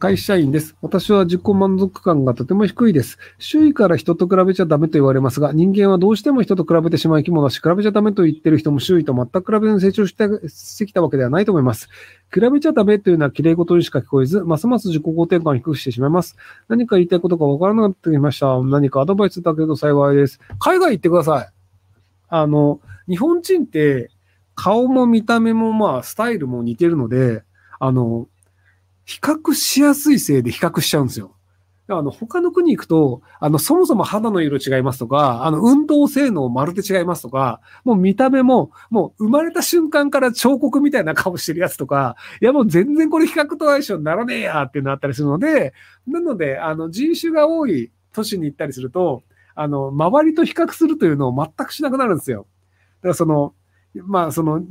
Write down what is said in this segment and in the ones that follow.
会社員です。私は自己満足感がとても低いです。周囲から人と比べちゃダメと言われますが、人間はどうしても人と比べてしまう生き物だし、比べちゃダメと言ってる人も周囲と全く比べずに成長してきたわけではないと思います。比べちゃダメというのは綺麗事にしか聞こえず、ますます自己肯定感を低くしてしまいます。何か言いたいことがわからなくなってきました。何かアドバイスいただけると幸いです。海外行ってください。日本人って顔も見た目もまあスタイルも似てるので、比較しやすいせいで比較しちゃうんですよ。他の国行くと、そもそも肌の色違いますとか、運動性能まるで違いますとか、もう見た目も、もう生まれた瞬間から彫刻みたいな顔してるやつとか、いやもう全然これ比較と相性にならねえやってなったりするので、なので、人種が多い都市に行ったりすると、周りと比較するというのを全くしなくなるんですよ。だから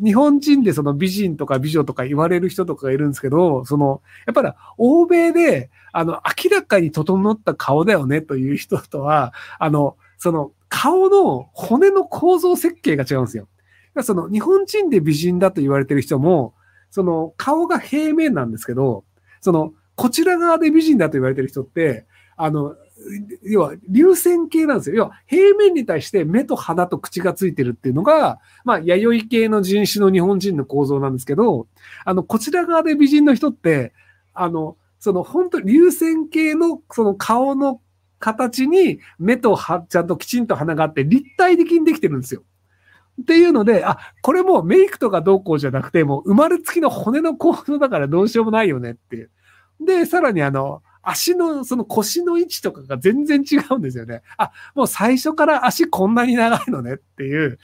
日本人で美人とか美女とか言われる人とかがいるんですけど、やっぱり欧米で、明らかに整った顔だよねという人とは、顔の骨の構造設計が違うんですよ。日本人で美人だと言われてる人も、顔が平面なんですけど、こちら側で美人だと言われてる人って、要は、流線形なんですよ。要は、平面に対して目と鼻と口がついてるっていうのが、まあ、弥生系の人種の日本人の構造なんですけど、こちら側で美人の人って、本当流線形の、顔の形に目とちゃんときちんと鼻があって、立体的にできてるんですよ。っていうので、これもメイクとかどうこうじゃなくて、もう生まれつきの骨の構造だからどうしようもないよねっていう。で、さらに足の、腰の位置とかが全然違うんですよね。もう最初から足こんなに長いのねっていう、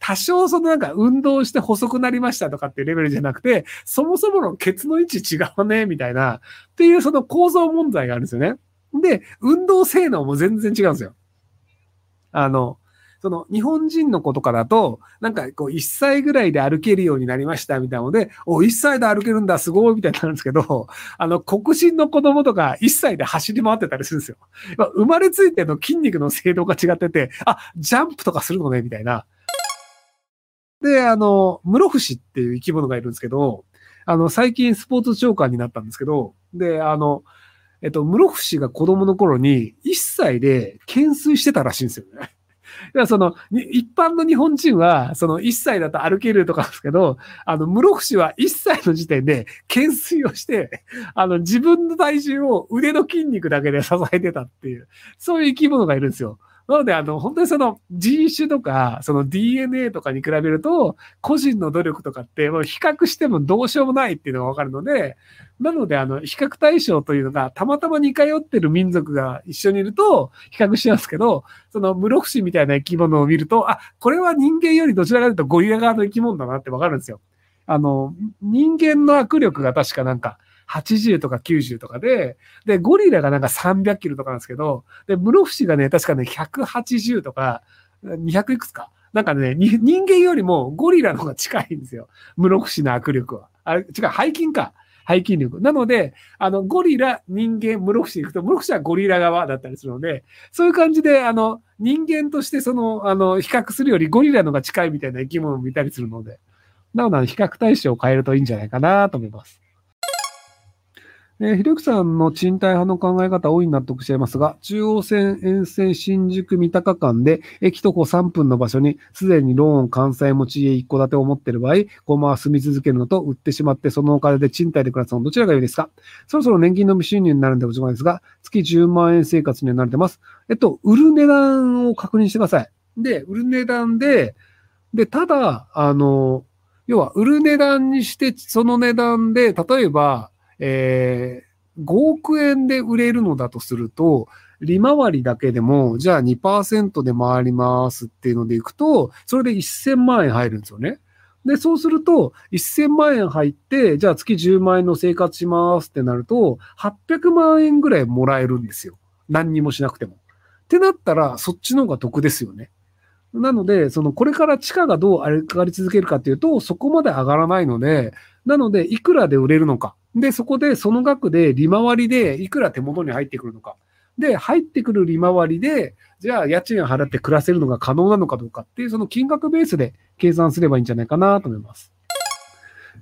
多少運動して細くなりましたとかっていうレベルじゃなくて、そもそものケツの位置違うね、みたいな、っていう構造問題があるんですよね。で、運動性能も全然違うんですよ。日本人の子とかだと、1歳ぐらいで歩けるようになりましたみたいなので、1歳で歩けるんだ、すごいみたいになるんですけど、黒人の子供とか1歳で走り回ってたりするんですよ。生まれついての筋肉の性能が違ってて、ジャンプとかするのね、みたいな。で、室伏っていう生き物がいるんですけど、最近スポーツ長官になったんですけど、で、室伏が子供の頃に1歳で懸垂してたらしいんですよね。一般の日本人は、1歳だと歩けるとかですけど、室伏は1歳の時点で、懸垂をして、自分の体重を腕の筋肉だけで支えてたっていう、そういう生き物がいるんですよ。なので、本当に人種とか、DNA とかに比べると、個人の努力とかって、もう比較してもどうしようもないっていうのがわかるので、なので、比較対象というのが、たまたま似通ってる民族が一緒にいると、比較しますけど、室伏みたいな生き物を見ると、これは人間よりどちらかというとゴリラ側の生き物だなってわかるんですよ。人間の握力が確か80とか90とかで、ゴリラが300キロとかなんですけど、で、室伏が確か180とか、200いくつか。人間よりもゴリラの方が近いんですよ。室伏の握力は。背筋力。なので、ゴリラ、人間、室伏行くと、室伏はゴリラ側だったりするので、そういう感じで、人間として比較するよりゴリラの方が近いみたいな生き物を見たりするので、なので、比較対象を変えるといいんじゃないかなと思います。ひろゆきさんの賃貸派の考え方大いに納得していますが、中央線沿線新宿三鷹間で駅徒歩3分の場所にすでにローン関西持ち家一戸建てを持っている場合、このまま住み続けるのと売ってしまってそのお金で賃貸で暮らすのどちらが良いですか？そろそろ年金の未収入になるんでおしまいですが、月10万円生活には慣れてます。売る値段を確認してください。で、売る値段で、ただ、要は売る値段にして、その値段で、例えば、5億円で売れるのだとすると、利回りだけでも、じゃあ 2% で回りますっていうのでいくと、それで1000万円入るんですよね。で、そうすると、1000万円入って、じゃあ月10万円の生活しますってなると、800万円ぐらいもらえるんですよ。何にもしなくても。ってなったら、そっちの方が得ですよね。なので、これから地価がどう上がり続けるかっていうと、そこまで上がらないので、なので、いくらで売れるのか。で、そこでその額で利回りでいくら手元に入ってくるのか。で、入ってくる利回りで、じゃあ家賃を払って暮らせるのが可能なのかどうかっていう、金額ベースで計算すればいいんじゃないかなと思います。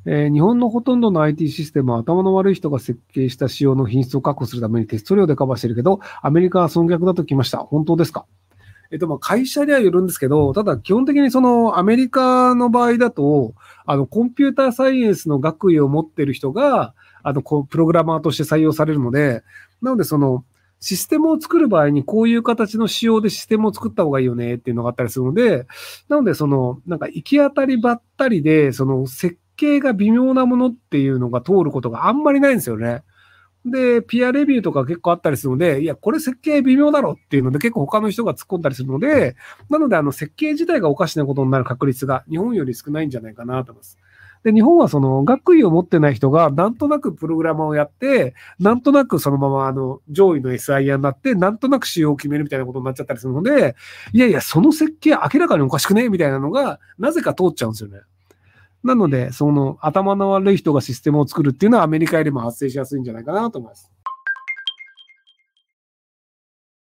日本のほとんどの IT システムは頭の悪い人が設計した仕様の品質を確保するためにテスト量でカバーしてるけど、アメリカはその逆だと聞きました。本当ですか？会社ではよるんですけど、ただ基本的にそのアメリカの場合だと、コンピューターサイエンスの学位を持ってる人が、プログラマーとして採用されるので、なのでその、システムを作る場合にこういう形の仕様でシステムを作った方がいいよねっていうのがあったりするので、なのでその、行き当たりばったりで、その設計が微妙なものっていうのが通ることがあんまりないんですよね。で、ピアレビューとか結構あったりするので、いや、これ設計微妙だろっていうので結構他の人が突っ込んだりするので、なので設計自体がおかしなことになる確率が日本より少ないんじゃないかなと思います。で、日本はその学位を持ってない人がなんとなくプログラマーをやって、なんとなくそのまま上位の SIR になって、なんとなく仕様を決めるみたいなことになっちゃったりするので、いやいや、その設計明らかにおかしくねみたいなのがなぜか通っちゃうんですよね。なので、その頭の悪い人がシステムを作るっていうのはアメリカよりも発生しやすいんじゃないかなと思います。